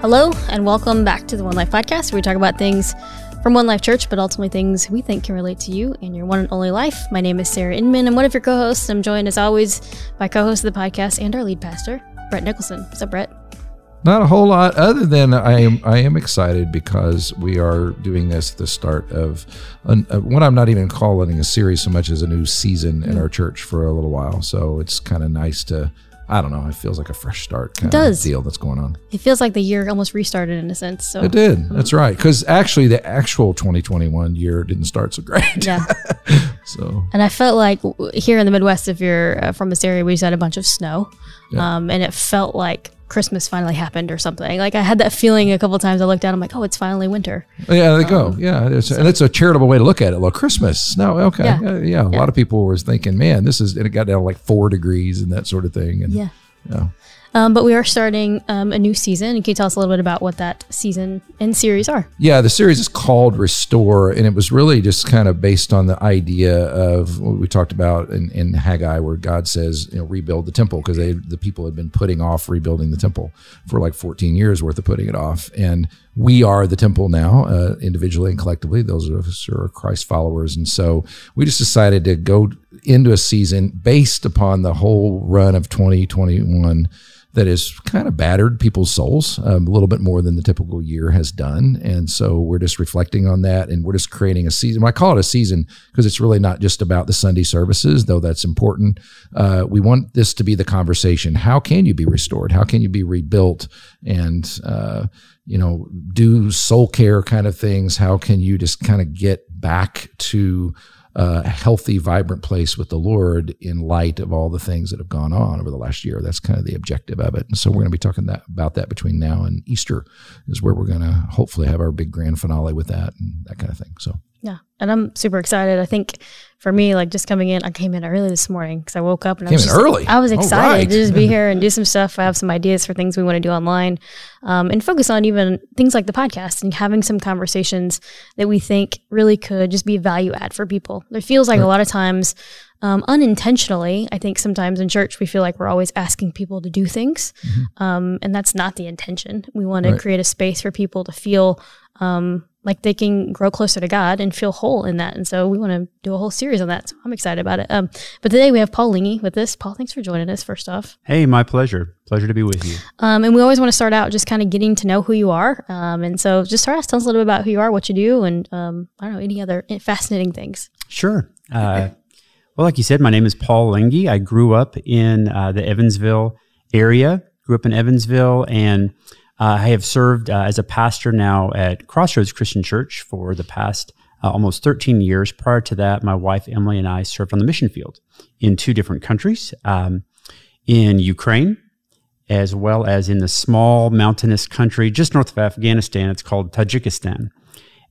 Hello, and welcome back to the One Life Podcast, where we talk about things from One Life Church, but ultimately things we think can relate to you and your one and only life. My name is Sarah Inman. I'm one of your co-hosts. I'm joined, as always, by co-host of the podcast and our lead pastor, Brett Nicholson. What's up, Brett? Not a whole lot, other than I am excited because we are doing this at the start of what I'm not even calling a series so much as a new season in our church for a little while. So it's kind of nice to... I don't know. It feels like a fresh start kind of deal that's going on. It feels like the year almost restarted in a sense. So it did. That's right. Because actually, the actual 2021 year didn't start so great. Yeah. So. And I felt like here in the Midwest, if you're from this area, we just had a bunch of snow, and it felt like Christmas finally happened or something. Like I had that feeling a couple of times. I looked out. I'm like, oh, it's finally winter. Yeah, there you go. Yeah, and it's a charitable way to look at it. Look, Christmas. No, okay. Yeah. A lot of people were thinking, man, this is. And it got down to like 4 degrees and that sort of thing. And, but we are starting a new season. Can you tell us a little bit about what that season and series are? Yeah, the series is called Restore, and it was really just kind of based on the idea of what we talked about in Haggai, where God says, you know, rebuild the temple, because the people had been putting off rebuilding the temple for like 14 years worth of putting it off. And we are the temple now, individually and collectively, those of us who are Christ followers. And so we just decided to go into a season based upon the whole run of 2021 that has kind of battered people's souls a little bit more than the typical year has done. And so we're just reflecting on that, and we're just creating a season. Well, I call it a season because it's really not just about the Sunday services, though that's important. We want this to be the conversation. How can you be restored? How can you be rebuilt? And, do soul care kind of things? How can you just kind of get back to a healthy, vibrant place with the Lord in light of all the things that have gone on over the last year? That's kind of the objective of it. And so we're going to be talking about that between now and Easter is where we're going to hopefully have our big grand finale with that and that kind of thing. So, yeah. And I'm super excited. I think for me, like just coming in, I came in early this morning because I woke up and I was excited to just be here and do some stuff. I have some ideas for things we want to do online, and focus on even things like the podcast and having some conversations that we think really could just be value add for people. It feels like a lot of times, unintentionally, I think sometimes in church, we feel like we're always asking people to do things. And that's not the intention. We want to create a space for people to feel, like they can grow closer to God and feel whole in that. And so we want to do a whole series on that. So I'm excited about it. But today we have Paul Lingy with us. Paul, thanks for joining us first off. Hey, my pleasure. Pleasure to be with you. And we always want to start out just kind of getting to know who you are. And so just start us, tell us a little bit about who you are, what you do, and I don't know, any other fascinating things. Sure. Well, like you said, my name is Paul Lingy. I grew up in the Evansville area, and I have served as a pastor now at Crossroads Christian Church for the past almost 13 years. Prior to that, my wife, Emily, and I served on the mission field in 2 different countries, in Ukraine, as well as in the small mountainous country just north of Afghanistan. It's called Tajikistan.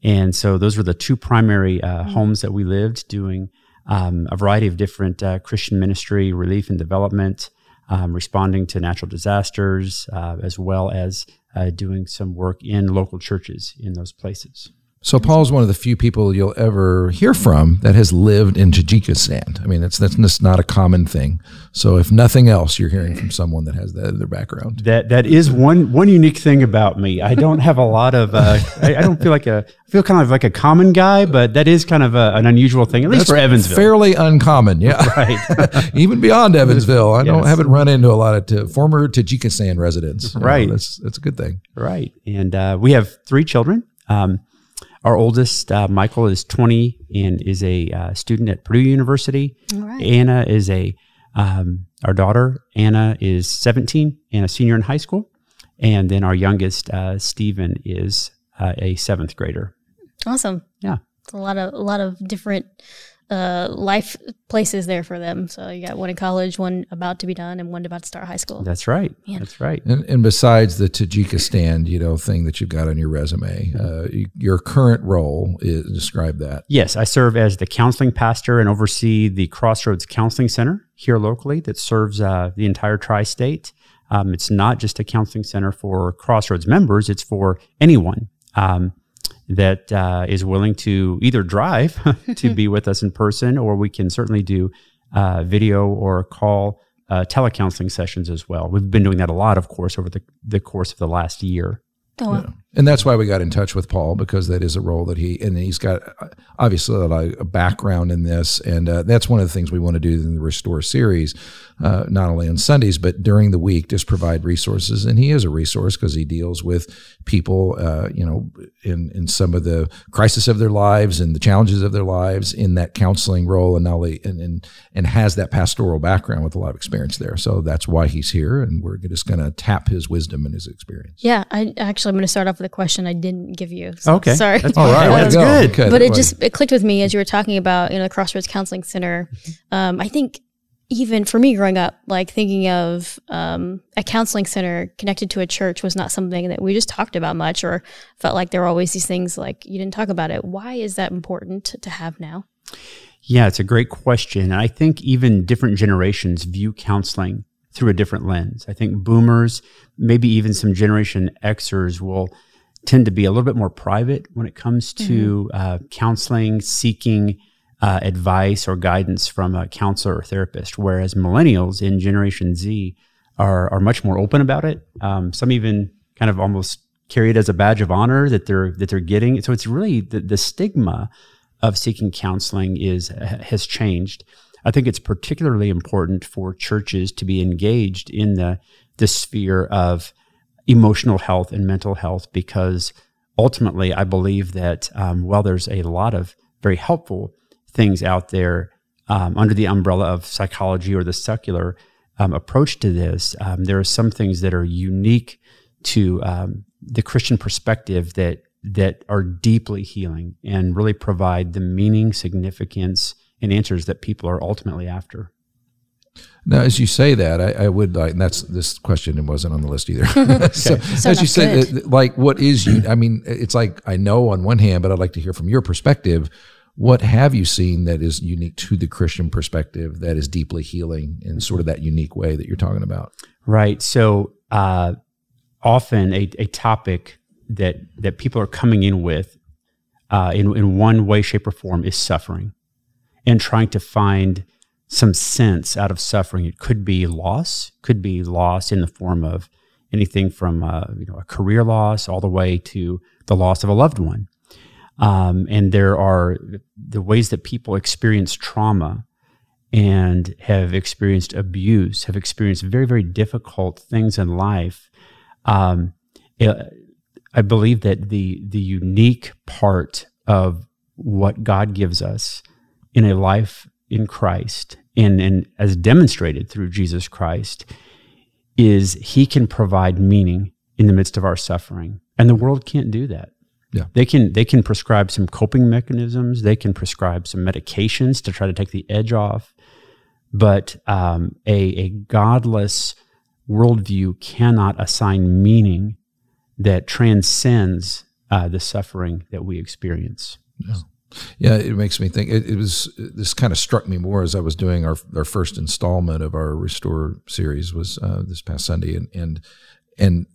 And so those were the 2 primary homes that we lived, doing a variety of different Christian ministry, relief and development, responding to natural disasters, as well as doing some work in local churches in those places. So Paul's one of the few people you'll ever hear from that has lived in Tajikistan. I mean, that's not a common thing. So if nothing else, you're hearing from someone that has that in their background. That is one unique thing about me. I don't have a lot of, I don't feel like I feel kind of like a common guy, but that is kind of an unusual thing, at least for Evansville. Fairly uncommon, yeah. Right. Even beyond Evansville. I haven't run into a lot of former Tajikistan residents. Right. That's a good thing. Right. And we have 3 children. Our oldest, Michael, is 20 and is a student at Purdue University. All right. Anna is our daughter, Anna, is 17 and a senior in high school. And then our youngest, Stephen, is a 7th grader. Awesome. Yeah. It's a lot of different life places there for them. So you got one in college, one about to be done, and one about to start high school. That's right. Man. That's right. And besides the Tajikistan, thing that you've got on your resume, your current role is, describe that. Yes, I serve as the counseling pastor and oversee the Crossroads Counseling Center here locally that serves the entire tri-state. It's not just a counseling center for Crossroads members, it's for anyone that is willing to either drive to be with us in person, or we can certainly do video or call telecounseling sessions as well. We've been doing that a lot, of course, over the course of the last year. Oh, wow. Yeah. And that's why we got in touch with Paul, because that is a role that he's got obviously a background in this. And that's one of the things we want to do in the Restore series, not only on Sundays, but during the week, just provide resources. And he is a resource because he deals with people, in some of the crisis of their lives and the challenges of their lives in that counseling role, and not only, and has that pastoral background with a lot of experience there. So that's why he's here, and we're just going to tap his wisdom and his experience. Yeah, I'm going to start off with a question I didn't give you. So okay. Sorry. That's all right. That's good. Okay. But it clicked with me as you were talking about, the Crossroads Counseling Center. I think even for me growing up, like thinking of a counseling center connected to a church was not something that we just talked about much, or felt like there were always these things like you didn't talk about it. Why is that important to have now? Yeah, it's a great question. And I think even different generations view counseling through a different lens. I think boomers, maybe even some Generation Xers, will tend to be a little bit more private when it comes to counseling, seeking advice or guidance from a counselor or therapist, whereas millennials in Generation Z are much more open about it. Some even kind of almost carry it as a badge of honor that they're getting. So it's really the stigma of seeking counseling has changed. I think it's particularly important for churches to be engaged in the sphere of emotional health and mental health, because ultimately I believe that while there's a lot of very helpful things out there under the umbrella of psychology or the secular approach to this, there are some things that are unique to the Christian perspective that are deeply healing and really provide the meaning, significance, and answers that people are ultimately after. Now, as you say that, I would like, and this question wasn't on the list either. So as you say, what is you? I mean, it's like, I know on one hand, but I'd like to hear from your perspective. What have you seen that is unique to the Christian perspective that is deeply healing in sort of that unique way that you're talking about? Right. So often a topic that people are coming in with in one way, shape, or form is suffering, and trying to find some sense out of suffering. It could be loss in the form of anything from a career loss all the way to the loss of a loved one. And there are the ways that people experience trauma and have experienced abuse, have experienced very, very difficult things in life. I believe that the unique part of what God gives us in a life in Christ, and as demonstrated through Jesus Christ, is He can provide meaning in the midst of our suffering. And the world can't do that. Yeah. They can prescribe some coping mechanisms. They can prescribe some medications to try to take the edge off. But a godless worldview cannot assign meaning that transcends the suffering that we experience. Yeah. Yeah, it makes me think. This kind of struck me more as I was doing our first installment of our Restore series was this past Sunday, and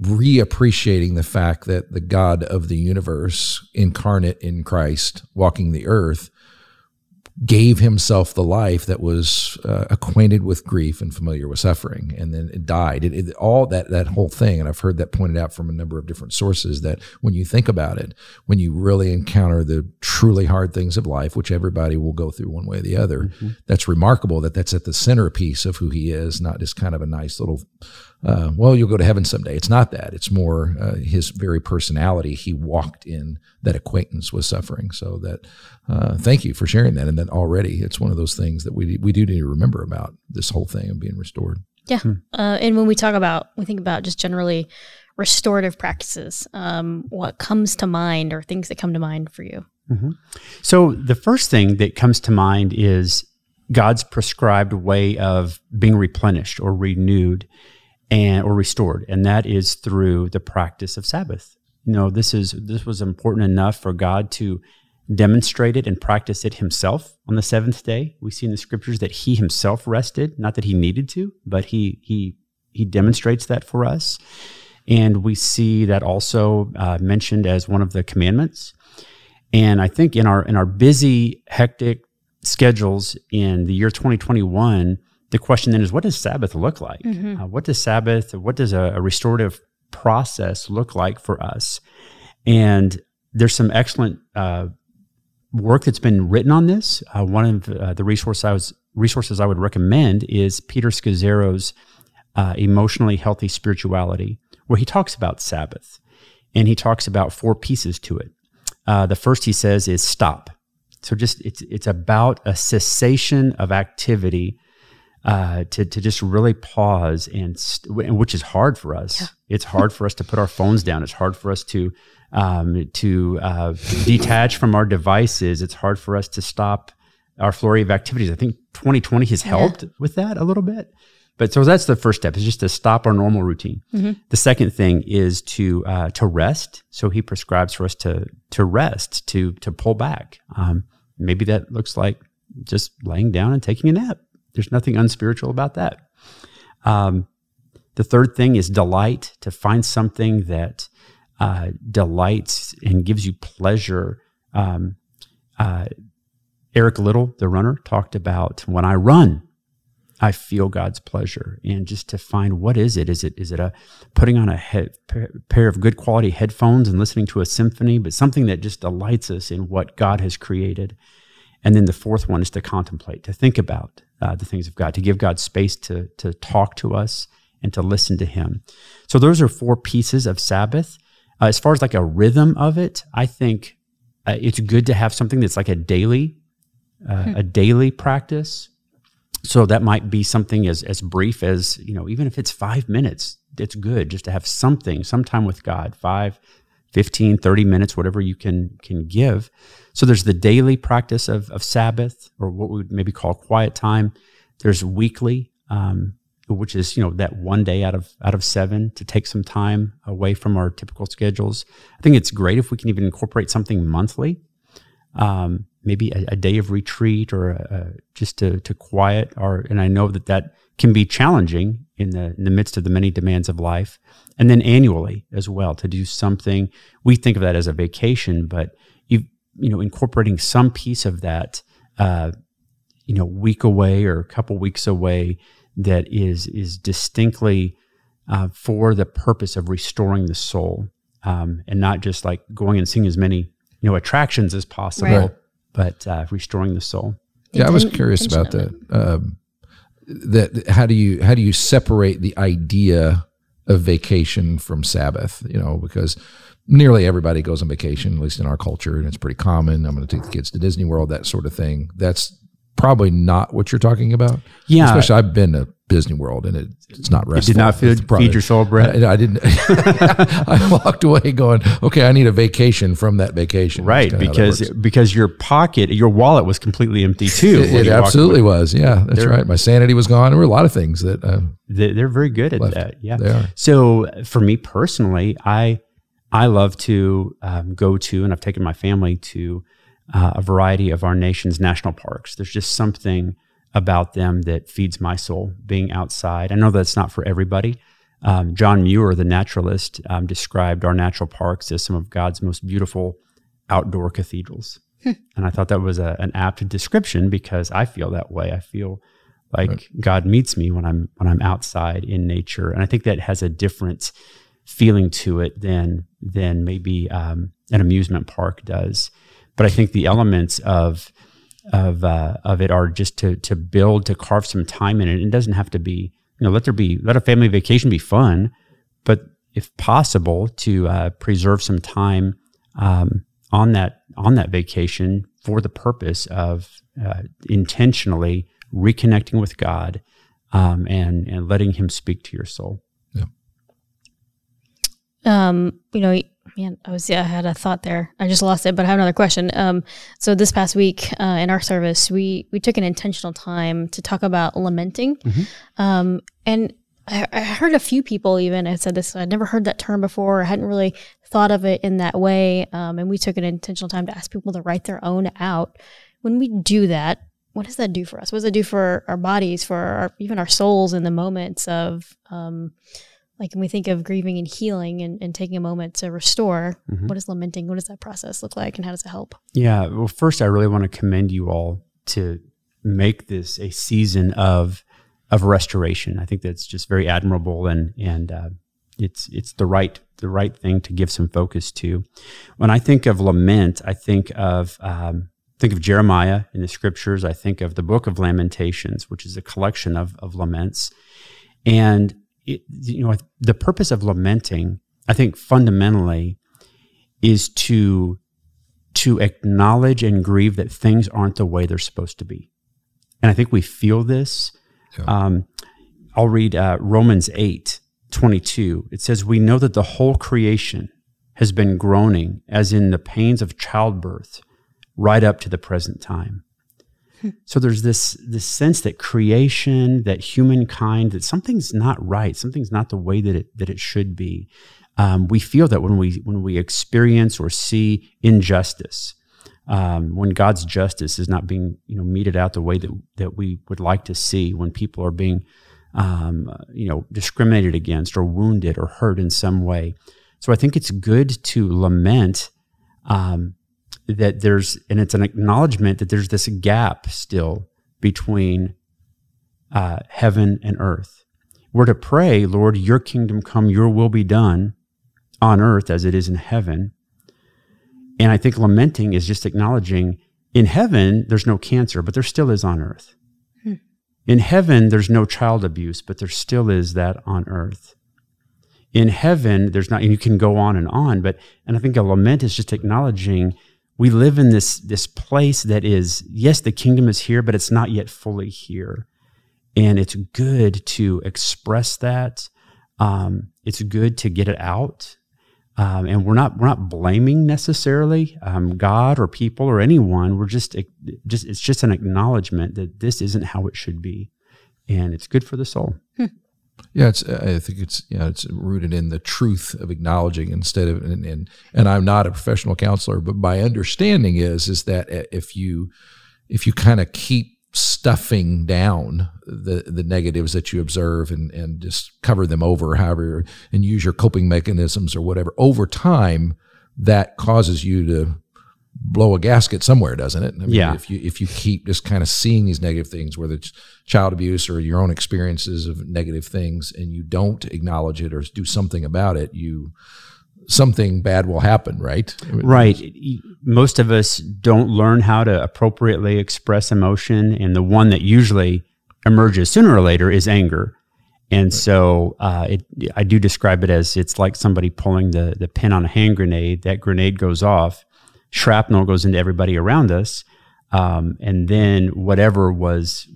reappreciating the fact that the God of the universe, incarnate in Christ, walking the earth, gave Himself the life that was acquainted with grief and familiar with suffering, and then it died. It all that whole thing, and I've heard that pointed out from a number of different sources, that when you think about it, when you really encounter the truly hard things of life, which everybody will go through one way or the other, that's remarkable that's at the centerpiece of who He is, not just kind of a nice little, you'll go to heaven someday. It's not that. It's more His very personality. He walked in that acquaintance with suffering. So that, thank you for sharing that. And then already it's one of those things that we do need to remember about this whole thing of being restored. Yeah. And when we think about just generally restorative practices, what comes to mind, or things that come to mind for you? So the first thing that comes to mind is God's prescribed way of being replenished or renewed or restored, and that is through the practice of Sabbath. This was important enough for God to demonstrate it and practice it Himself on the seventh day. We see in the Scriptures that He Himself rested, not that He needed to, but He demonstrates that for us. And we see that also mentioned as one of the commandments. And I think in our busy, hectic schedules in the year 2021. The question then is, what does Sabbath look like? What does a restorative process look like for us? And there's some excellent work that's been written on this. One of the resources I would recommend is Peter Scazzaro's Emotionally Healthy Spirituality, where he talks about Sabbath, and he talks about four pieces to it. The first, he says, is stop. So just it's about a cessation of activity to just really pause, and which is hard for us. Yeah. It's hard for us to put our phones down. It's hard for us to detach from our devices. It's hard for us to stop our flurry of activities. I think 2020 has helped with that a little bit. But so that's the first step, is just to stop our normal routine. Mm-hmm. The second thing is to rest. So he prescribes for us to rest, to pull back. Maybe that looks like just laying down and taking a nap. There's nothing unspiritual about that. The third thing is delight, to find something that delights and gives you pleasure. Eric Little, the runner, talked about, when I run, I feel God's pleasure. And just to find, what is it? Is it a putting on a pair of good quality headphones and listening to a symphony, but something that just delights us in what God has created? And then the fourth one is to contemplate, to think about the things of God, to give God space to talk to us and to listen to Him. So those are four pieces of Sabbath. As far as like a rhythm of it, I think it's good to have something that's like a daily practice. So that might be something as brief as, even if it's 5 minutes, it's good just to have some time with God, 5, 15, 30 minutes, whatever you can give. So there's the daily practice of Sabbath, or what we would maybe call quiet time. There's weekly, which is, that one day out of 7 to take some time away from our typical schedules. I think it's great if we can even incorporate something monthly. Maybe a day of retreat, or just to quiet. And I know that can be challenging in the midst of the many demands of life. And then annually as well, to do something. We think of that as a vacation, but incorporating some piece of that, week away or a couple weeks away, that is distinctly for the purpose of restoring the soul, and not just like going and seeing as many attractions as possible. Right. But restoring the soul. Yeah, I was curious about that. That how do you separate the idea of vacation from Sabbath? Because nearly everybody goes on vacation, at least in our culture, and it's pretty common. I'm going to take the kids to Disney World, that sort of thing. That's probably not what you're talking about. Yeah, especially I've been to Disney World, and it's not restful. It did not feed your soul, Brett. I didn't. I walked away going, okay, I need a vacation from that vacation. Right, because your wallet was completely empty too. It absolutely was. Yeah, that's right. My sanity was gone. There were a lot of things that they're very good at that. Yeah, they are. So for me personally, I love to go to, and I've taken my family to a variety of our nation's national parks. There's just something about them that feeds my soul, being outside. I know that's not for everybody. John Muir, the naturalist, described our natural parks as some of God's most beautiful outdoor cathedrals. And I thought that was an apt description, because I feel that way. I feel like God meets me when I'm outside in nature. And I think that has a different feeling to it than maybe an amusement park does. But I think the elements of it are just to carve some time in it. It doesn't have to be, let a family vacation be fun, but if possible, to preserve some time on that vacation for the purpose of intentionally reconnecting with God and letting Him speak to your soul. Yeah. Man, I had a thought there. I just lost it, but I have another question. So this past week in our service, we took an intentional time to talk about lamenting. Mm-hmm. And I heard a few people even, I said this, I'd never heard that term before. I hadn't really thought of it in that way. And we took an intentional time to ask people to write their own out. When we do that, what does that do for us? What does it do for our bodies, for even our souls in the moments of... like when we think of grieving and healing and taking a moment to restore, mm-hmm. What is lamenting? What does that process look like, and how does it help? Yeah, well, first I really want to commend you all to make this a season of restoration. I think that's just very admirable and it's the right thing to give some focus to. When I think of lament, I think of Jeremiah in the scriptures. I think of the book of Lamentations, which is a collection of laments. And the purpose of lamenting, I think fundamentally, is to acknowledge and grieve that things aren't the way they're supposed to be. And I think we feel this. Yeah. I'll read Romans 8:22. It says, "We know that the whole creation has been groaning as in the pains of childbirth right up to the present time." So there's this sense that creation, that humankind, that something's not right, something's not the way that it should be. We feel that when we experience or see injustice, when God's justice is not being meted out the way that we would like to see, when people are being discriminated against or wounded or hurt in some way. So I think it's good to lament that there's, and it's an acknowledgement that there's this gap still between heaven and earth. We're to pray, "Lord, your kingdom come, your will be done on earth as it is in heaven." And I think lamenting is just acknowledging in heaven, there's no cancer, but there still is on earth. Hmm. In heaven, there's no child abuse, but there still is that on earth. In heaven, there's not, and you can go on, and I think a lament is just acknowledging we live in this place that is, yes, the kingdom is here, but it's not yet fully here. And it's good to express that. It's good to get it out. And we're not blaming necessarily God or people or anyone. We're just it's just an acknowledgement that this isn't how it should be, and it's good for the soul. Yeah, I think it's rooted in the truth of acknowledging instead of and I'm not a professional counselor, but my understanding is that if you kind of keep stuffing down the negatives that you observe and just cover them over, however, and use your coping mechanisms or whatever, over time that causes you to blow a gasket somewhere, doesn't it? I mean, yeah. If you keep just kind of seeing these negative things, whether it's child abuse or your own experiences of negative things, and you don't acknowledge it or do something about it, something bad will happen, right? Right. Most of us don't learn how to appropriately express emotion, and the one that usually emerges sooner or later is anger. And right. So I do describe it as it's like somebody pulling the pin on a hand grenade. That grenade goes off, shrapnel goes into everybody around us, and then whatever was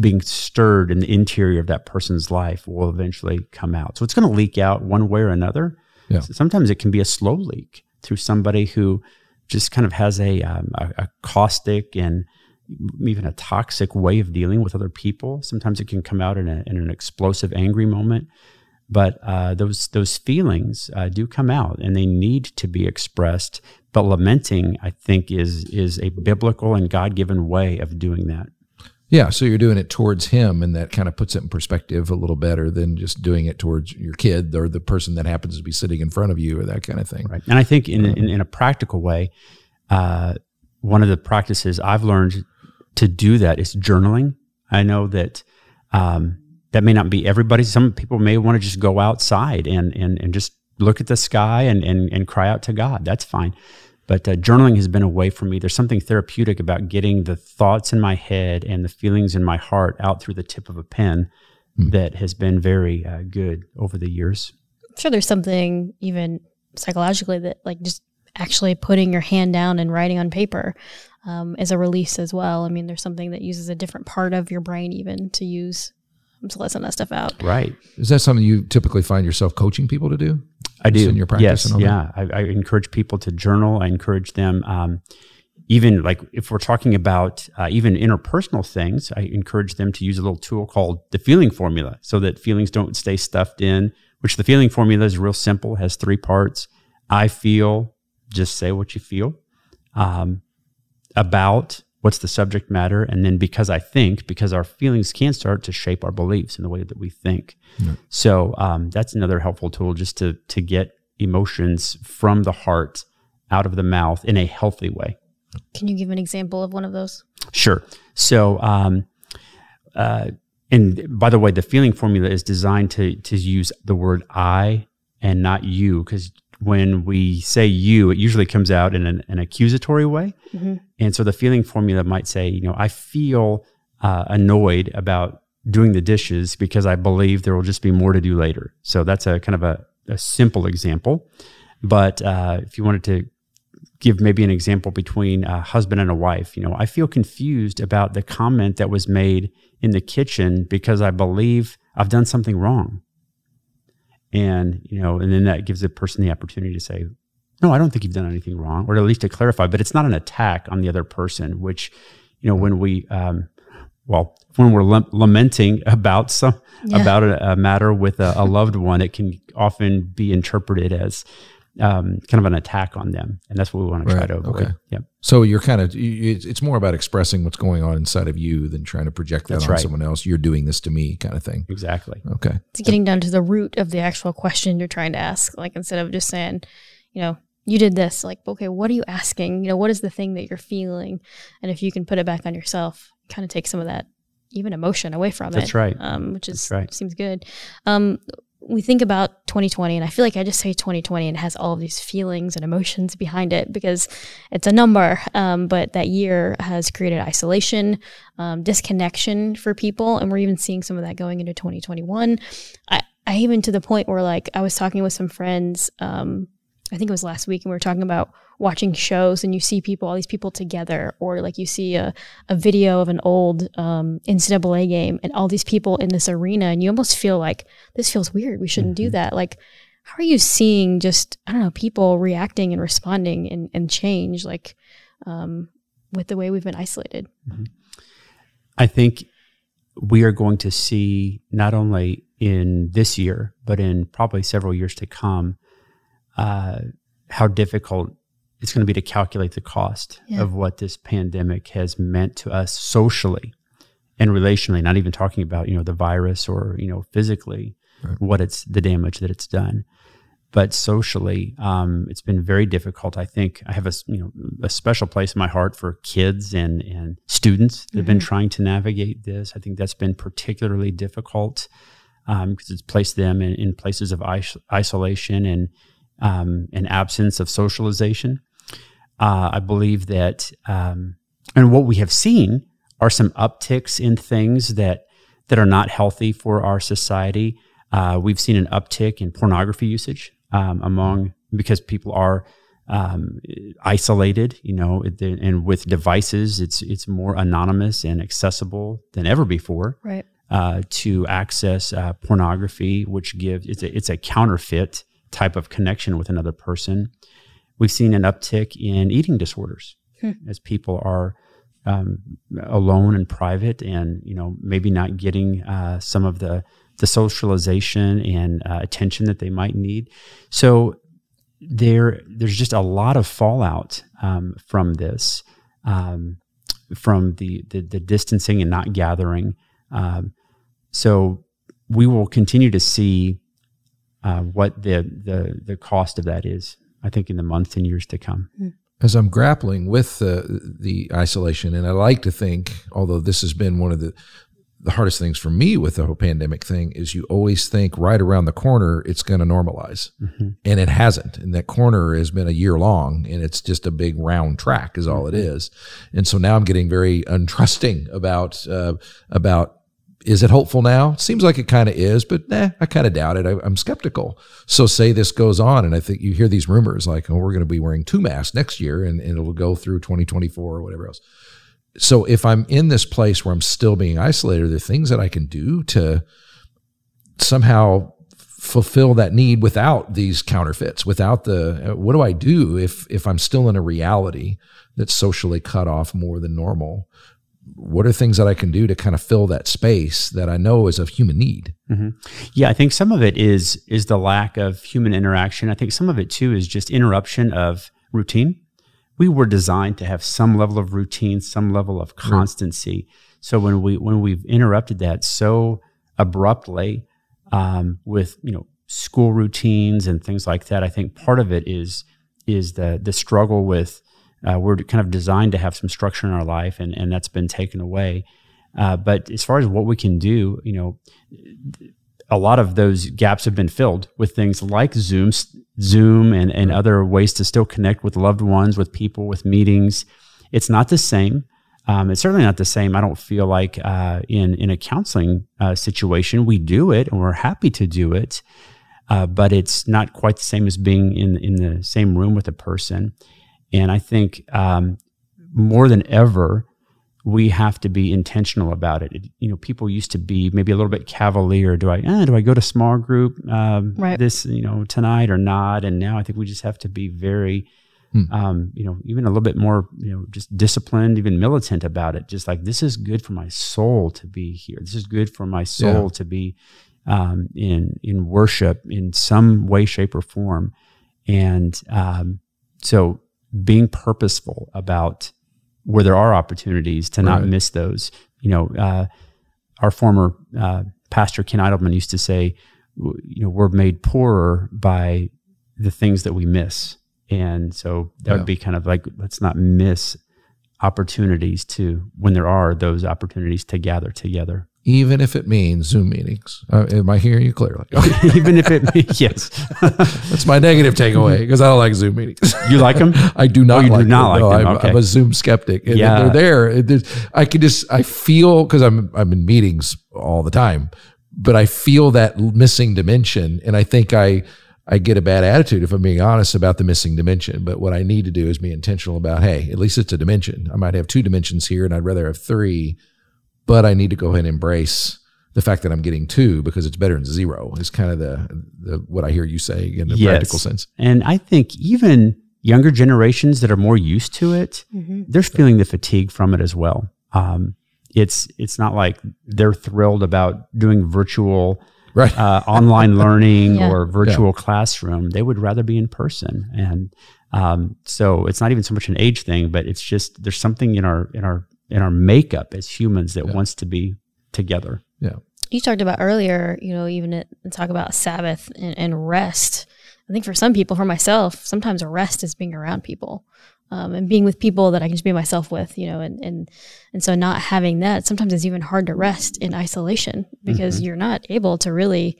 being stirred in the interior of that person's life will eventually come out. So it's going to leak out one way or another. Yeah. So sometimes it can be a slow leak through somebody who just kind of has a caustic and even a toxic way of dealing with other people. Sometimes it can come out in an explosive, angry moment. But those feelings do come out, and they need to be expressed. But lamenting, I think, is a biblical and God-given way of doing that. Yeah, so you're doing it towards him, and that kind of puts it in perspective a little better than just doing it towards your kid or the person that happens to be sitting in front of you or that kind of thing. Right. And I think in a practical way, one of the practices I've learned to do that is journaling. I know that that may not be everybody. Some people may want to just go outside and just look at the sky and cry out to God. That's fine. But journaling has been a way for me. There's something therapeutic about getting the thoughts in my head and the feelings in my heart out through the tip of a pen that has been very good over the years. I'm sure there's something even psychologically that like just actually putting your hand down and writing on paper is a release as well. I mean, there's something that uses a different part of your brain even to use to let some of that stuff out. Right. Is that something you typically find yourself coaching people to do? I do. In your practice, yes, and all yeah. That? I encourage people to journal. I encourage them, even like if we're talking about even interpersonal things, I encourage them to use a little tool called the feeling formula so that feelings don't stay stuffed in, which the feeling formula is real simple, has 3 parts. I feel, just say what you feel, about, what's the subject matter, and then because I think, because our feelings can start to shape our beliefs in the way that we think. Yeah. So that's another helpful tool just to get emotions from the heart out of the mouth in a healthy way. Can you give an example of one of those? Sure. So And by the way, the feeling formula is designed to use the word I and not you, because when we say you, it usually comes out in an accusatory way. Mm-hmm. And so the feeling formula might say, you know, I feel annoyed about doing the dishes because I believe there will just be more to do later. So that's a kind of a simple example. But if you wanted to give maybe an example between a husband and a wife, you know, I feel confused about the comment that was made in the kitchen because I believe I've done something wrong. And, you know, and then that gives the person the opportunity to say, no, I don't think you've done anything wrong, or at least to clarify, but it's not an attack on the other person, which, you know, when we, when we're lamenting about a matter with a loved one, it can often be interpreted as kind of an attack on them. And that's what we want to try to avoid. Okay. Yep. So you're kind of, it's more about expressing what's going on inside of you than trying to project that on someone else. You're doing this to me kind of thing. Exactly. Okay. It's getting down to the root of the actual question you're trying to ask. Like, instead of just saying, you know, you did this, like, okay, what are you asking? You know, what is the thing that you're feeling? And if you can put it back on yourself, kind of take some of that even emotion away from it. That's right. Which is, seems good. We think about 2020, and I feel like I just say 2020 and it has all of these feelings and emotions behind it because it's a number, but that year has created isolation, disconnection for people, and we're even seeing some of that going into 2021. I even to the point where, like, I was talking with some friends, I think it was last week, and we were talking about watching shows, and you see people, all these people together, or like you see a video of an old NCAA game and all these people in this arena, and you almost feel like, this feels weird. We shouldn't do that. Like, how are you seeing just, I don't know, people reacting and responding and change, like with the way we've been isolated? Mm-hmm. I think we are going to see, not only in this year, but in probably several years to come, how difficult it's going to be to calculate the cost of what this pandemic has meant to us socially and relationally, not even talking about, you know, the virus or, you know, physically, what it's, the damage that it's done. But socially, it's been very difficult. I think I have a special place in my heart for kids and students that have been trying to navigate this. I think that's been particularly difficult because it's placed them in places of isolation and absence of socialization. I believe that, and what we have seen are some upticks in things that are not healthy for our society. We've seen an uptick in pornography usage because people are isolated, you know, and with devices, it's more anonymous and accessible than ever before to access pornography, which gives it's a counterfeit type of connection with another person. We've seen an uptick in eating disorders as people are alone and private, and, you know, maybe not getting some of the socialization and attention that they might need. So there's just a lot of fallout from this, from the distancing and not gathering. So we will continue to see what the cost of that is, I think, in the months and years to come. As I'm grappling with the isolation, and I like to think, although this has been one of the hardest things for me with the whole pandemic thing, is you always think right around the corner, it's going to normalize. And it hasn't. And that corner has been a year long, and it's just a big round track is all it is. And so now I'm getting very untrusting about is it hopeful now? Seems like it kind of is, but I kind of doubt it. I'm skeptical. So say this goes on, and I think you hear these rumors like, oh, we're going to be wearing 2 masks next year, and it'll go through 2024 or whatever else. So if I'm in this place where I'm still being isolated, are there things that I can do to somehow fulfill that need without these counterfeits, without what do I do if I'm still in a reality that's socially cut off more than normal? What are things that I can do to kind of fill that space that I know is of human need? Yeah, I think some of it is the lack of human interaction. I think some of it too is just interruption of routine. We were designed to have some level of routine, some level of constancy. So when we've interrupted that so abruptly with, you know, school routines and things like that, I think part of it is the struggle with we're kind of designed to have some structure in our life, and that's been taken away. But as far as what we can do, you know, a lot of those gaps have been filled with things like Zoom and other ways to still connect with loved ones, with people, with meetings. It's not the same. It's certainly not the same. I don't feel like in a counseling situation. We do it and we're happy to do it, but it's not quite the same as being in the same room with a person. And I think more than ever, we have to be intentional about it. You know, people used to be maybe a little bit cavalier. Do I go to small group this, you know, tonight or not? And now I think we just have to be very, you know, even a little bit more, you know, just disciplined, even militant about it. Just like, this is good for my soul to be here. This is good for my soul to be in worship in some way, shape, or form. And so being purposeful about where there are opportunities to not miss those. You know, our former pastor, Ken Edelman, used to say, you know, we're made poorer by the things that we miss. And so that would be kind of like, let's not miss opportunities to, when there are those opportunities to gather together. Even if it means Zoom meetings. Am I hearing you clearly? Okay. Even if it means, yes. That's my negative takeaway, because I don't like Zoom meetings. You like them? I do not like them. No, I'm a Zoom skeptic. And they're there. I feel, because I'm in meetings all the time, but I feel that missing dimension. And I think I get a bad attitude, if I'm being honest, about the missing dimension. But what I need to do is be intentional about, hey, at least it's a dimension. I might have two dimensions here and I'd rather have three, but I need to go ahead and embrace the fact that I'm getting two, because it's better than zero, is kind of the what I hear you say in the practical sense. And I think even younger generations that are more used to it, they're feeling the fatigue from it as well. It's not like they're thrilled about doing virtual online learning or virtual classroom. They would rather be in person. And so it's not even so much an age thing, but it's just, there's something in our makeup as humans that wants to be together. Yeah. You talked about earlier, you know, even talk about Sabbath and rest. I think for some people, for myself, sometimes rest is being around people and being with people that I can just be myself with, you know, and so not having that, sometimes it's even hard to rest in isolation, because you're not able to really,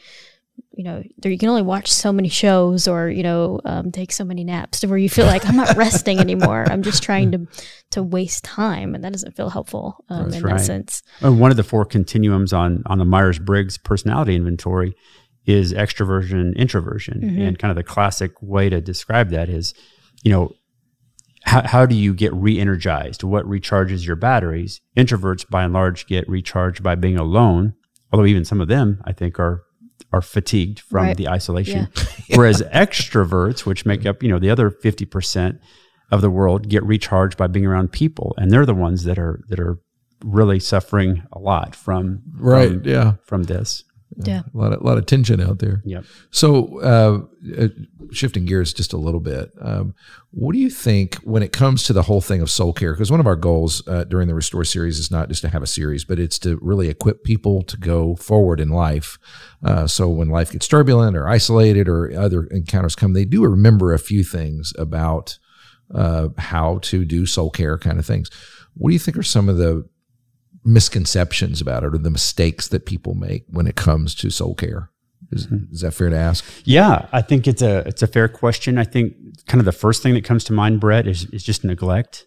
you know, you can only watch so many shows, or, you know, take so many naps to where you feel like, I'm not resting anymore. I'm just trying to waste time. And that doesn't feel helpful in that sense. And one of the four continuums on the Myers-Briggs personality inventory is extroversion, introversion. And kind of the classic way to describe that is, you know, how do you get re-energized? What recharges your batteries? Introverts, by and large, get recharged by being alone, although even some of them, I think, are fatigued from the isolation. Yeah. Whereas extroverts, which make up, you know, the other 50% of the world, get recharged by being around people. And they're the ones that are really suffering a lot from this. Yeah. A lot of tension out there. Yep. So shifting gears just a little bit, what do you think when it comes to the whole thing of soul care? Because one of our goals during the Restore series is not just to have a series, but it's to really equip people to go forward in life. So when life gets turbulent or isolated or other encounters come, they do remember a few things about how to do soul care kind of things. What do you think are some of the misconceptions about it, or the mistakes that people make when it comes to soul care? Is that fair to ask? Yeah, I think it's a fair question. I think kind of the first thing that comes to mind, Brett, is just neglect.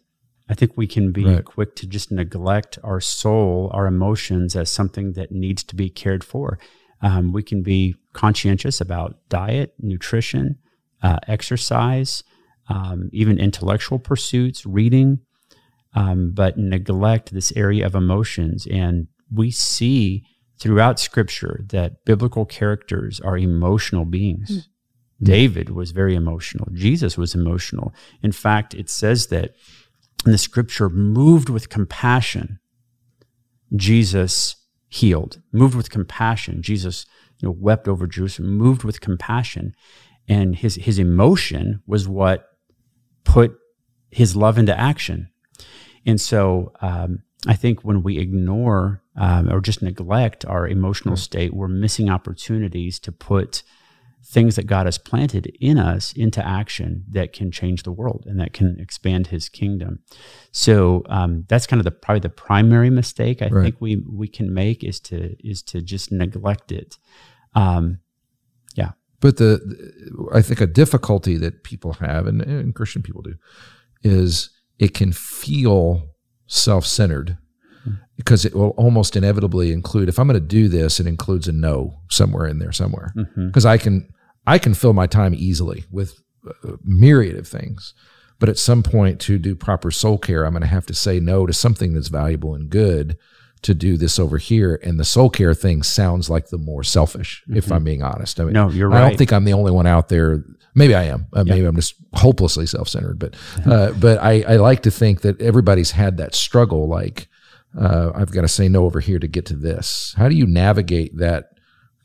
I think we can be quick to just neglect our soul, our emotions, as something that needs to be cared for. We can be conscientious about diet, nutrition, exercise, even intellectual pursuits, reading, but neglect this area of emotions. And we see throughout Scripture that biblical characters are emotional beings. David was very emotional. Jesus was emotional. In fact, it says that in the Scripture, moved with compassion, Jesus healed. Moved with compassion, Jesus, you know, wept over Jerusalem. Moved with compassion. And his emotion was what put his love into action. And so I think when we ignore or just neglect our emotional state, we're missing opportunities to put things that God has planted in us into action that can change the world and that can expand his kingdom. So that's kind of probably the primary mistake I right. think we can make is to just neglect it. Yeah. But I think a difficulty that people have, and Christian people do, is it can feel self-centered, because it will almost inevitably include, if I'm going to do this, it includes a no somewhere in there somewhere. Because I can fill my time easily with a myriad of things. But at some point, to do proper soul care, I'm going to have to say no to something that's valuable and good to do this over here. And the soul care thing sounds like the more selfish, if I'm being honest. I mean, no, you're right. I don't think I'm the only one out there. Maybe I am. Maybe I'm just hopelessly self-centered. But I like to think that everybody's had that struggle, like, I've got to say no over here to get to this. How do you navigate that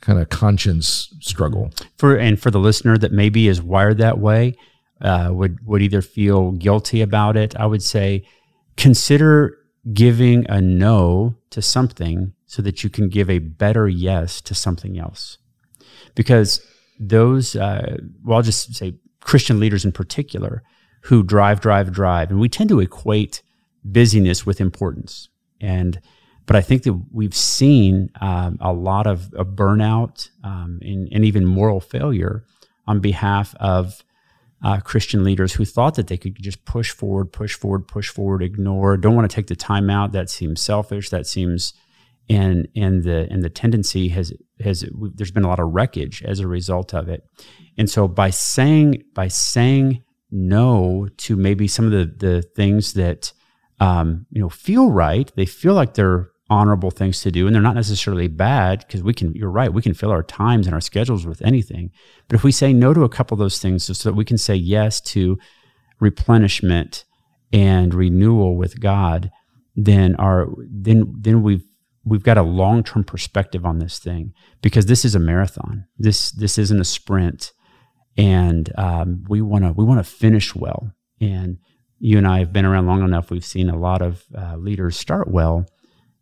kind of conscience struggle? And for the listener that maybe is wired that way, would either feel guilty about it, I would say consider giving a no to something so that you can give a better yes to something else. Because those, well, I'll just say Christian leaders in particular, who drive, and we tend to equate busyness with importance. But I think that we've seen a lot of burnout and even moral failure on behalf of Christian leaders who thought that they could just push forward, ignore, don't want to take the time out. That seems selfish. That seems, and the tendency there's been a lot of wreckage as a result of it. And so by saying no to maybe some of the things that feel right. They feel like they're honorable things to do, and they're not necessarily bad, because you're right, we can fill our times and our schedules with anything. But if we say no to a couple of those things so that we can say yes to replenishment and renewal with God, then we've got a long-term perspective on this thing, because this is a marathon. This isn't a sprint, and we want to finish well. And you and I have been around long enough. We've seen a lot of leaders start well,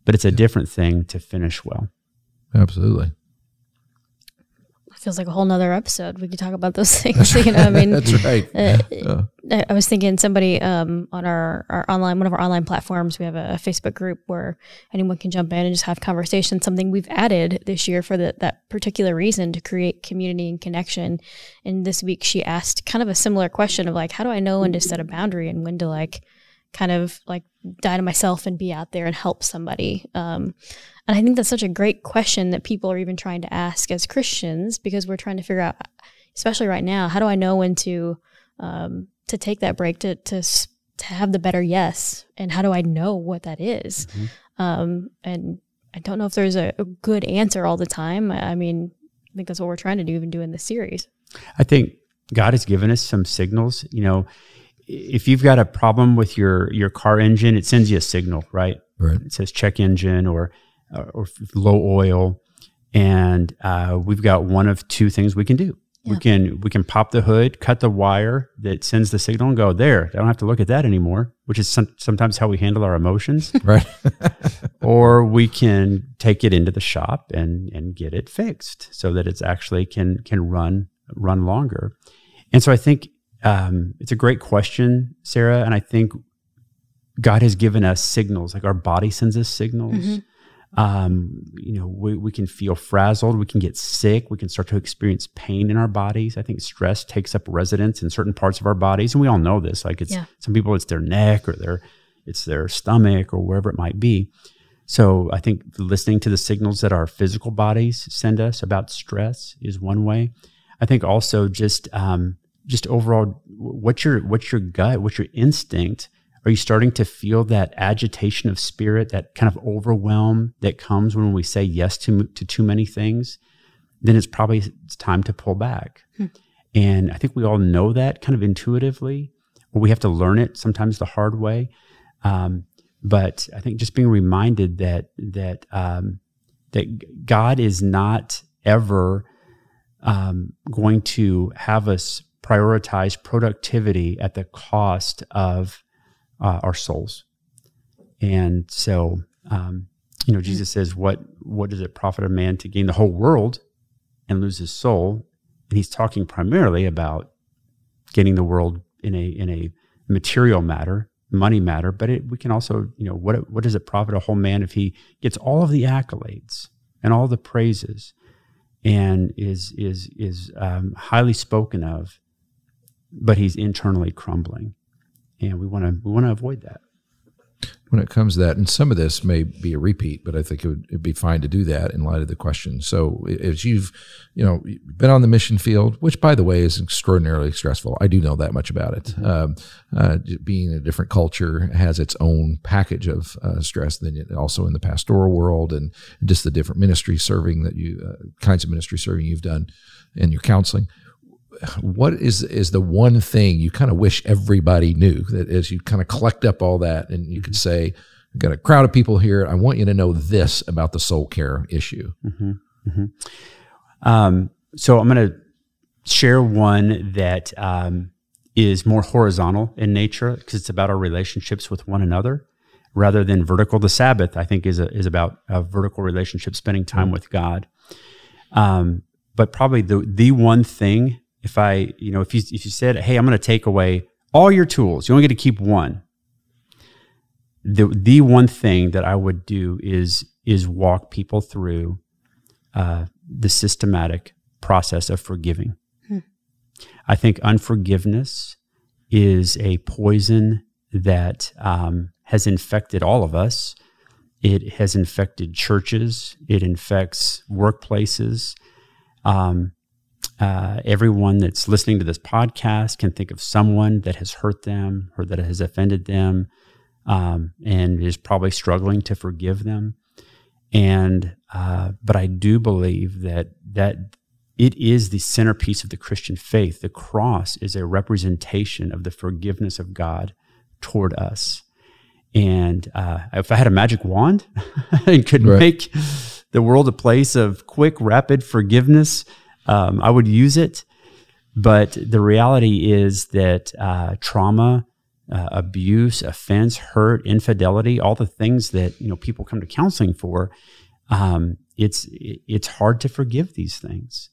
but it's a different thing to finish well. Absolutely. It feels like a whole nother episode. We could talk about those things. You know, I mean, that's right. I was thinking somebody on one of our online platforms, we have a Facebook group where anyone can jump in and just have conversations, something we've added this year for that particular reason, to create community and connection. And this week she asked kind of a similar question of like, how do I know when to set a boundary and when to kind of die to myself and be out there and help somebody. And I think that's such a great question that people are even trying to ask as Christians, because we're trying to figure out, especially right now, how do I know when to take that break, to have the better yes, and how do I know what that is? And I don't know if there's a good answer all the time. I mean, I think that's what we're trying to do, even doing this series. I think God has given us some signals. You know, if you've got a problem with your car engine, it sends you a signal, right? Right. It says check engine or low oil, and we've got one of two things we can do. Yeah. We can pop the hood, cut the wire that sends the signal, and go there. I don't have to look at that anymore, which is sometimes how we handle our emotions, right? Or we can take it into the shop and get it fixed so that it's actually can run longer. And so I think. It's a great question, Sarah, and I think God has given us signals. Like, our body sends us signals. We can feel frazzled. We can get sick. We can start to experience pain in our bodies. I think stress takes up residence in certain parts of our bodies, and we all know this. Like, some people, it's their neck, or it's their stomach, or wherever it might be. So I think listening to the signals that our physical bodies send us about stress is one way. I think also just overall, what's your gut, what's your instinct? Are you starting to feel that agitation of spirit, that kind of overwhelm that comes when we say yes to too many things? Then it's time to pull back. And I think we all know that kind of intuitively, or we have to learn it sometimes the hard way. But I think just being reminded that God is not ever going to have us prioritize productivity at the cost of our souls. And so, Jesus says, what does it profit a man to gain the whole world and lose his soul And he's talking primarily about getting the world in a material matter, money matter, but we can also, what does it profit a whole man if he gets all of the accolades and all the praises and is highly spoken of, but he's internally crumbling? And we want to avoid that. When it comes to that, and some of this may be a repeat, but I think it'd be fine to do that in light of the question. So as you've, been on the mission field, which by the way is extraordinarily stressful. I do know that much about it. Mm-hmm. Being in a different culture has its own package of stress. Then also in the pastoral world and just the different ministry serving that kinds of ministry serving you've done and your counseling. What is the one thing you kind of wish everybody knew, that as you kind of collect up all that and you could say, I've got a crowd of people here, I want you to know this about the soul care issue? Mm-hmm. Mm-hmm. So I'm going to share one that is more horizontal in nature, because it's about our relationships with one another rather than vertical. The Sabbath, I think, is about a vertical relationship, spending time with God. But probably the one thing, if you said, hey, I'm going to take away all your tools, you only get to keep one. The one thing that I would do is walk people through the systematic process of forgiving. Hmm. I think unforgiveness is a poison that has infected all of us. It has infected churches. It infects workplaces. Everyone that's listening to this podcast can think of someone that has hurt them or that has offended them, and is probably struggling to forgive them. And, but I do believe that it is the centerpiece of the Christian faith. The cross is a representation of the forgiveness of God toward us. And, if I had a magic wand and could make the world a place of quick, rapid forgiveness, I would use it. But the reality is that trauma, abuse, offense, hurt, infidelity, all the things that people come to counseling for, it's hard to forgive these things.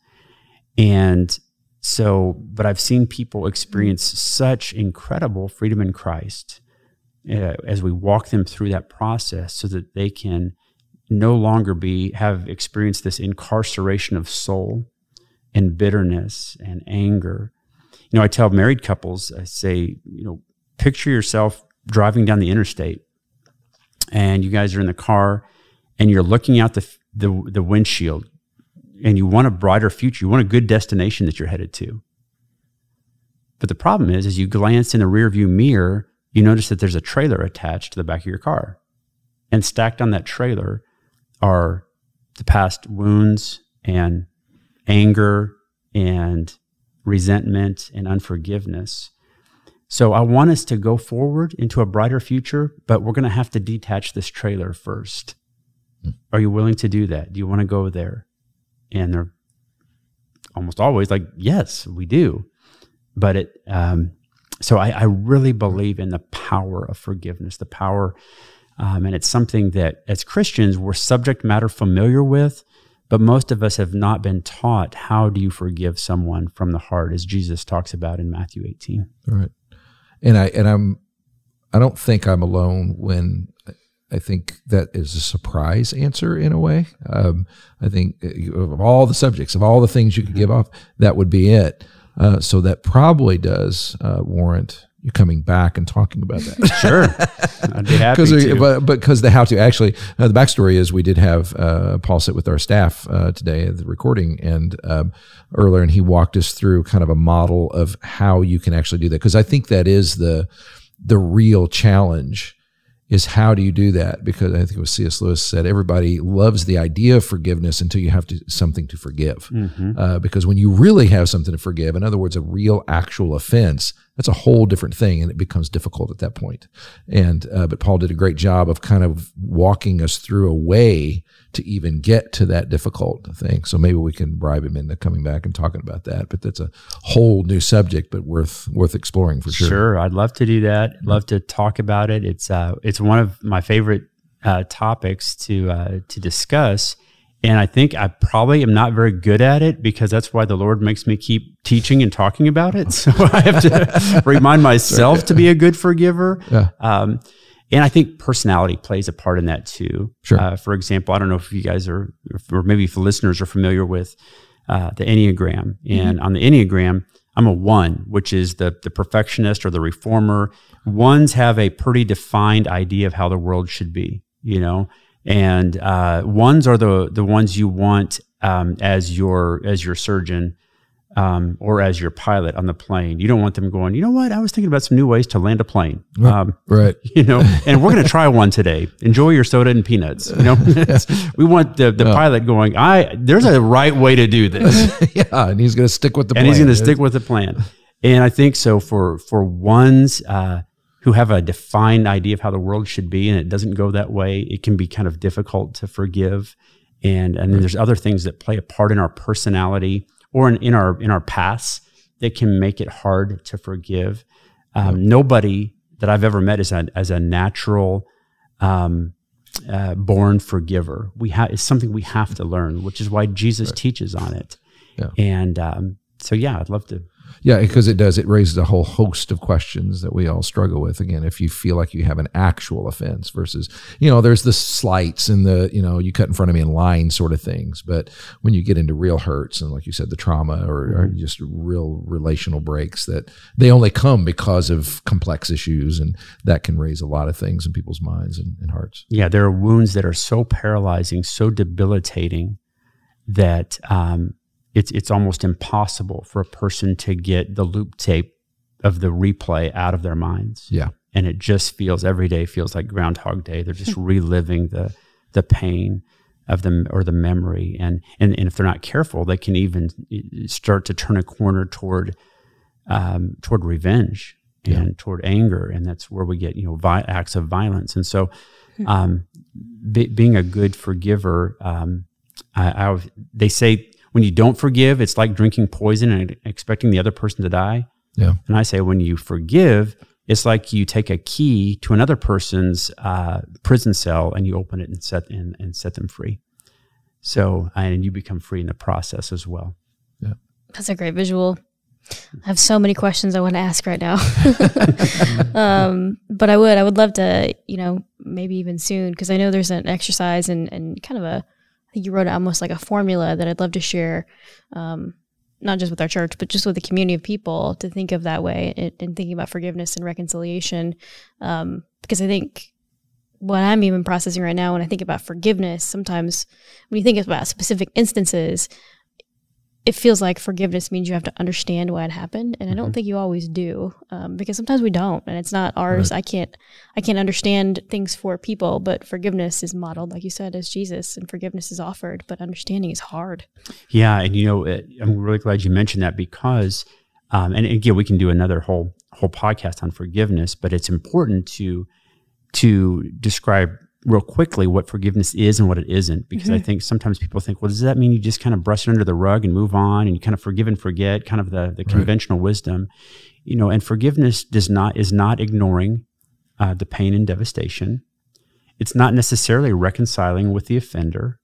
And so, but I've seen people experience such incredible freedom in Christ as we walk them through that process, so that they can no longer have experienced this incarceration of soul and bitterness and anger. I tell married couples, I say, picture yourself driving down the interstate, and you guys are in the car, and you're looking out the windshield, and you want a brighter future. You want a good destination that you're headed to. But the problem is, as you glance in the rearview mirror, you notice that there's a trailer attached to the back of your car, and stacked on that trailer are the past wounds and anger and resentment and unforgiveness. So I want us to go forward into a brighter future, but we're going to have to detach this trailer first. Are you willing to do that? Do you want to go there? And they're almost always like, yes, we do. But I really believe in the power of forgiveness, the power. And it's something that as Christians, we're subject matter familiar with, but most of us have not been taught, how do you forgive someone from the heart, as Jesus talks about in Matthew 18. All right. And I don't think I'm alone when I think that is a surprise answer in a way. I think of all the subjects, of all the things you could give off, that would be it. So that probably does warrant you coming back and talking about that. Sure. I'd be happy to. But because the how-to, actually, the backstory is we did have Paul sit with our staff today at the recording and earlier, and he walked us through kind of a model of how you can actually do that. Because I think that is the real challenge, is how do you do that? Because I think it was C.S. Lewis said, everybody loves the idea of forgiveness until you have something to forgive. Mm-hmm. Because when you really have something to forgive, in other words, a real actual offense, that's a whole different thing, and it becomes difficult at that point. And but Paul did a great job of kind of walking us through a way to even get to that difficult thing. So maybe we can bribe him into coming back and talking about that. But that's a whole new subject, but worth exploring for sure. Sure, I'd love to do that. I'd love to talk about it. It's one of my favorite topics to discuss. And I think I probably am not very good at it, because that's why the Lord makes me keep teaching and talking about it. So I have to remind myself to be a good forgiver. Yeah. And I think personality plays a part in that too. Sure. For example, I don't know if you guys are, or maybe if listeners are familiar with the Enneagram. And on the Enneagram, I'm a one, which is the perfectionist or the reformer. Ones have a pretty defined idea of how the world should be, you know? And ones are the ones you want as your surgeon or as your pilot on the plane. You don't want them going, you know what? I was thinking about some new ways to land a plane. Right. You know, and we're going to try one today. Enjoy your soda and peanuts. You know, we want the pilot going, there's a right way to do this. Yeah, and he's going to stick with the plan. And he's going to stick with the plan. And I think so for ones, who have a defined idea of how the world should be, and it doesn't go that way, it can be kind of difficult to forgive. And there's other things that play a part in our personality or in our past that can make it hard to forgive. Nobody that I've ever met is as a natural born forgiver. It's something we have to learn, which is why Jesus teaches on it. Yeah. And I'd love to. Yeah, because it does. It raises a whole host of questions that we all struggle with. Again, if you feel like you have an actual offense versus, you know, there's the slights and the, you know, you cut in front of me in line sort of things. But when you get into real hurts and, like you said, the trauma or just real relational breaks, that they only come because of complex issues, and that can raise a lot of things in people's minds and hearts. Yeah, there are wounds that are so paralyzing, so debilitating that, it's almost impossible for a person to get the loop tape of the replay out of their minds. Yeah. And it just every day feels like Groundhog Day. They're just reliving the pain of them or the memory. And if they're not careful, they can even start to turn a corner toward revenge and toward anger. And that's where we get, you know, acts of violence. And so, being a good forgiver, they say, when you don't forgive, it's like drinking poison and expecting the other person to die. Yeah. And I say, when you forgive, it's like you take a key to another person's prison cell and you open it and set them free. So, and you become free in the process as well. Yeah. That's a great visual. I have so many questions I want to ask right now. But I would love to, you know, maybe even soon, because I know there's an exercise and kind of a, you wrote almost like a formula that I'd love to share, not just with our church, but just with the community of people, to think of that way and thinking about forgiveness and reconciliation. Because I think what I'm even processing right now when I think about forgiveness, sometimes when you think about specific instances, it feels like forgiveness means you have to understand why it happened. And I don't think you always do, because sometimes we don't, and it's not ours. Right. I can't understand things for people, but forgiveness is modeled, like you said, as Jesus, and forgiveness is offered, but understanding is hard. Yeah. And you know, I'm really glad you mentioned that, because, and again, we can do another whole podcast on forgiveness, but it's important to describe real quickly what forgiveness is and what it isn't, because I think sometimes people think, well, does that mean you just kind of brush it under the rug and move on, and you kind of forgive and forget, kind of the conventional wisdom, you know? And forgiveness is not ignoring the pain and devastation. It's not necessarily reconciling with the offender.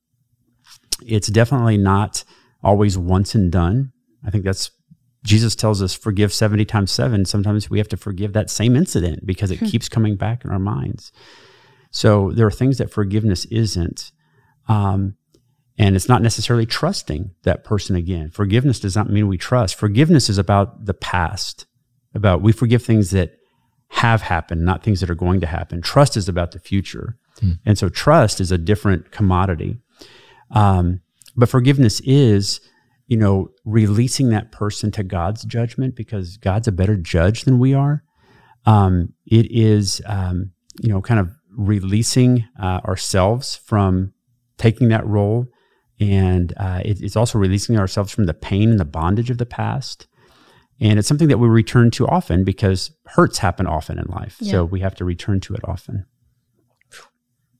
It's definitely not always once and done. I think that's, Jesus tells us forgive 70 times 7. Sometimes we have to forgive that same incident because it keeps coming back in our minds. So there are things that forgiveness isn't, and it's not necessarily trusting that person again. Forgiveness does not mean we trust. Forgiveness is about the past, about we forgive things that have happened, not things that are going to happen. Trust is about the future. And so trust is a different commodity. But forgiveness is, you know, releasing that person to God's judgment, because God's a better judge than we are. It is, you know, kind of releasing ourselves from taking that role. And it's also releasing ourselves from the pain and the bondage of the past. And it's something that we return to often, because hurts happen often in life. Yeah. So we have to return to it often.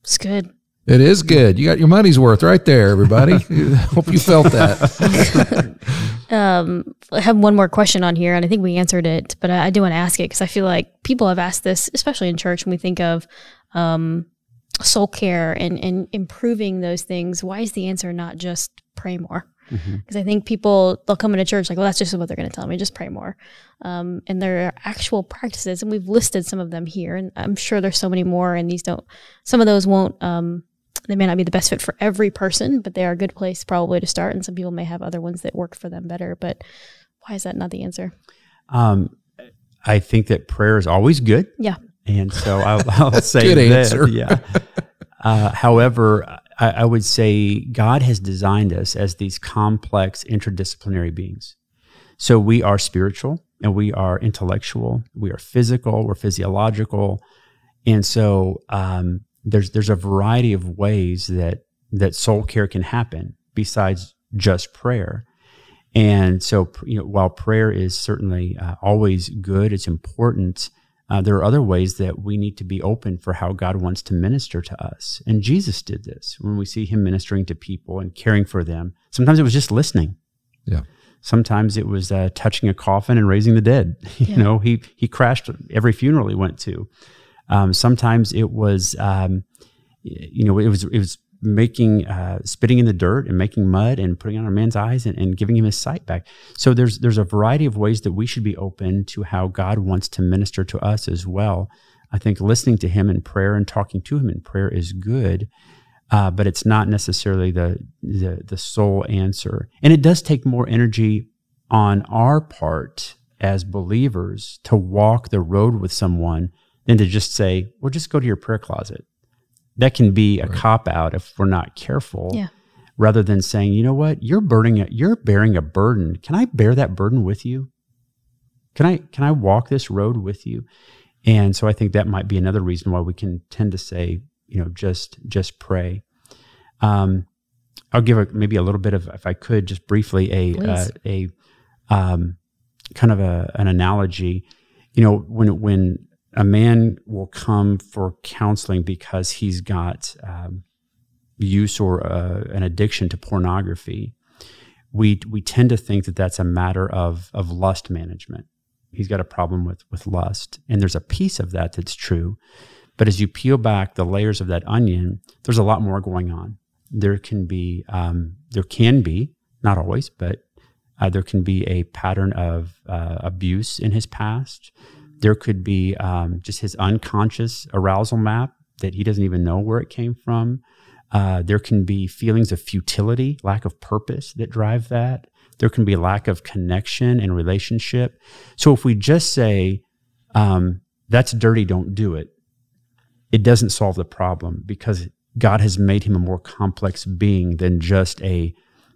It's good. It is good. You got your money's worth right there, everybody. Hope you felt that. I have one more question on here, and I think we answered it, but I do want to ask it, because I feel like people have asked this, especially in church, when we think of soul care and improving those things, why is the answer not just pray more? Because I think people, they'll come into church like, well, that's just what they're going to tell me, just pray more. And there are actual practices, and we've listed some of them here, and I'm sure there's so many more, and these don't, some of those won't, they may not be the best fit for every person, but they are a good place probably to start, and some people may have other ones that work for them better, but why is that not the answer? I think that prayer is always good. Yeah. And so I'll say that. Yeah. However, I would say God has designed us as these complex interdisciplinary beings. So we are spiritual, and we are intellectual, we are physical, we're physiological. And so there's a variety of ways that soul care can happen besides just prayer. And so, you know, while prayer is certainly always good, it's important, there are other ways that we need to be open for how God wants to minister to us. And Jesus did this when we see him ministering to people and caring for them. Sometimes it was just listening. Yeah. Sometimes it was touching a coffin and raising the dead. You yeah. know, he crashed every funeral he went to. Sometimes it was, you know, it was making, spitting in the dirt and making mud and putting on a man's eyes and giving him his sight back. So there's a variety of ways that we should be open to how God wants to minister to us as well. I think listening to him in prayer and talking to him in prayer is good, but it's not necessarily the sole answer. And it does take more energy on our part as believers to walk the road with someone than to just say, well, just go to your prayer closet. That can be a right. cop-out if we're not careful, yeah. rather than saying, you know what, you're bearing a burden. Can I bear that burden with you? Can I walk this road with you? And so I think that might be another reason why we can tend to say, you know, just pray. I'll give maybe a little bit of, if I could, just briefly, kind of an analogy. You know, when a man will come for counseling because he's got use or an addiction to pornography, we tend to think that that's a matter of lust management. He's got a problem with lust. And there's a piece of that that's true. But as you peel back the layers of that onion, there's a lot more going on. There can be, not always, but there can be a pattern of abuse in his past. There could be just his unconscious arousal map that he doesn't even know where it came from. There can be feelings of futility, lack of purpose that drive that. There can be lack of connection and relationship. So if we just say, that's dirty, don't do it, it doesn't solve the problem, because God has made him a more complex being than just a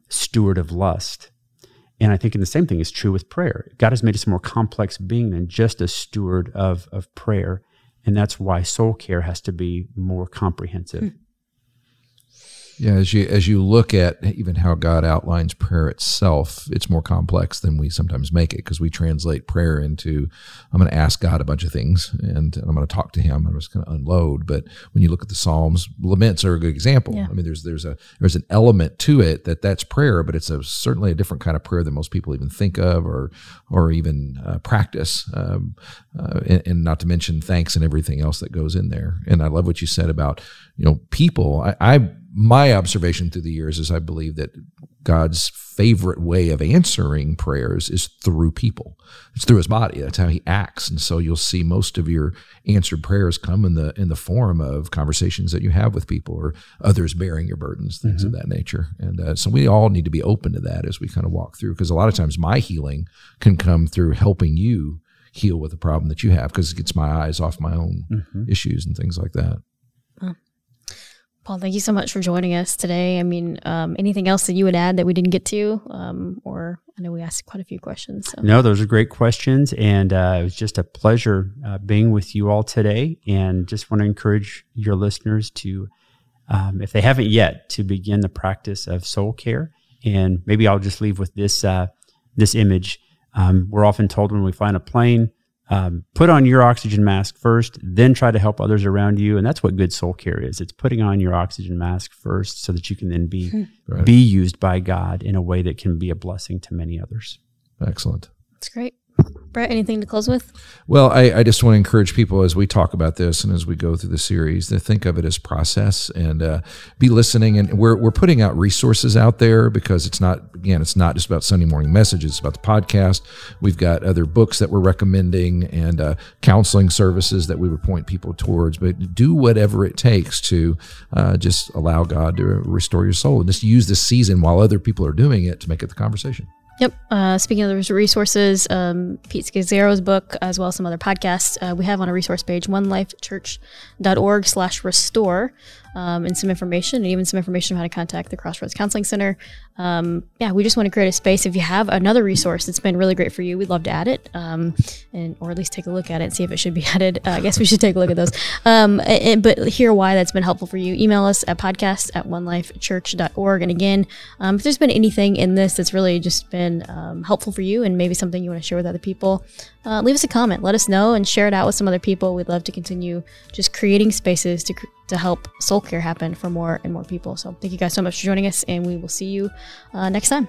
steward of lust. And I think the same thing is true with prayer. God has made us a more complex being than just a steward of prayer. And that's why soul care has to be more comprehensive. Yeah, as you look at even how God outlines prayer itself, it's more complex than we sometimes make it, because we translate prayer into, I'm going to ask God a bunch of things, and I'm going to talk to him, I'm just going to unload. But when you look at the Psalms, laments are a good example. Yeah. I mean, there's an element to it that's prayer, but it's certainly a different kind of prayer than most people even think of or even practice, and not to mention thanks and everything else that goes in there. And I love what you said about, you know, people. My observation through the years is I believe that God's favorite way of answering prayers is through people. It's through his body. That's how he acts. And so you'll see most of your answered prayers come in the form of conversations that you have with people, or others bearing your burdens, things of that nature. And so we all need to be open to that as we kind of walk through, because a lot of times my healing can come through helping you heal with the problem that you have, because it gets my eyes off my own issues and things like that. Oh. Paul, thank you so much for joining us today. I mean, anything else that you would add that we didn't get to? Or I know we asked quite a few questions. So. No, those are great questions. And it was just a pleasure being with you all today. And just want to encourage your listeners to, if they haven't yet, to begin the practice of soul care. And maybe I'll just leave with this, this image. We're often told when we fly on a plane, put on your oxygen mask first, then try to help others around you. And that's what good soul care is. It's putting on your oxygen mask first so that you can then be used by God in a way that can be a blessing to many others. Excellent. That's great. Brett, anything to close with? Well, I just want to encourage people as we talk about this and as we go through the series to think of it as process and be listening. And we're putting out resources out there because it's not just about Sunday morning messages, it's about the podcast. We've got other books that we're recommending and counseling services that we would point people towards. But do whatever it takes to just allow God to restore your soul and just use this season while other people are doing it to make it the conversation. Yep. Speaking of those resources, Pete Scazzaro's book, as well as some other podcasts, we have on a resource page, onelifechurch.org/restore, and some information, and even some information on how to contact the Crossroads Counseling Center. Yeah, we just want to create a space. If you have another resource that's been really great for you, we'd love to add it, or at least take a look at it and see if it should be added. I guess we should take a look at those. But hear why that's been helpful for you. Email us at podcast@onelifechurch.org. And again, if there's been anything in this that's really just been helpful for you and maybe something you want to share with other people, leave us a comment, let us know, and share it out with some other people. We'd love to continue just creating spaces to help soul care happen for more and more people. So thank you guys so much for joining us, and we will see you next time.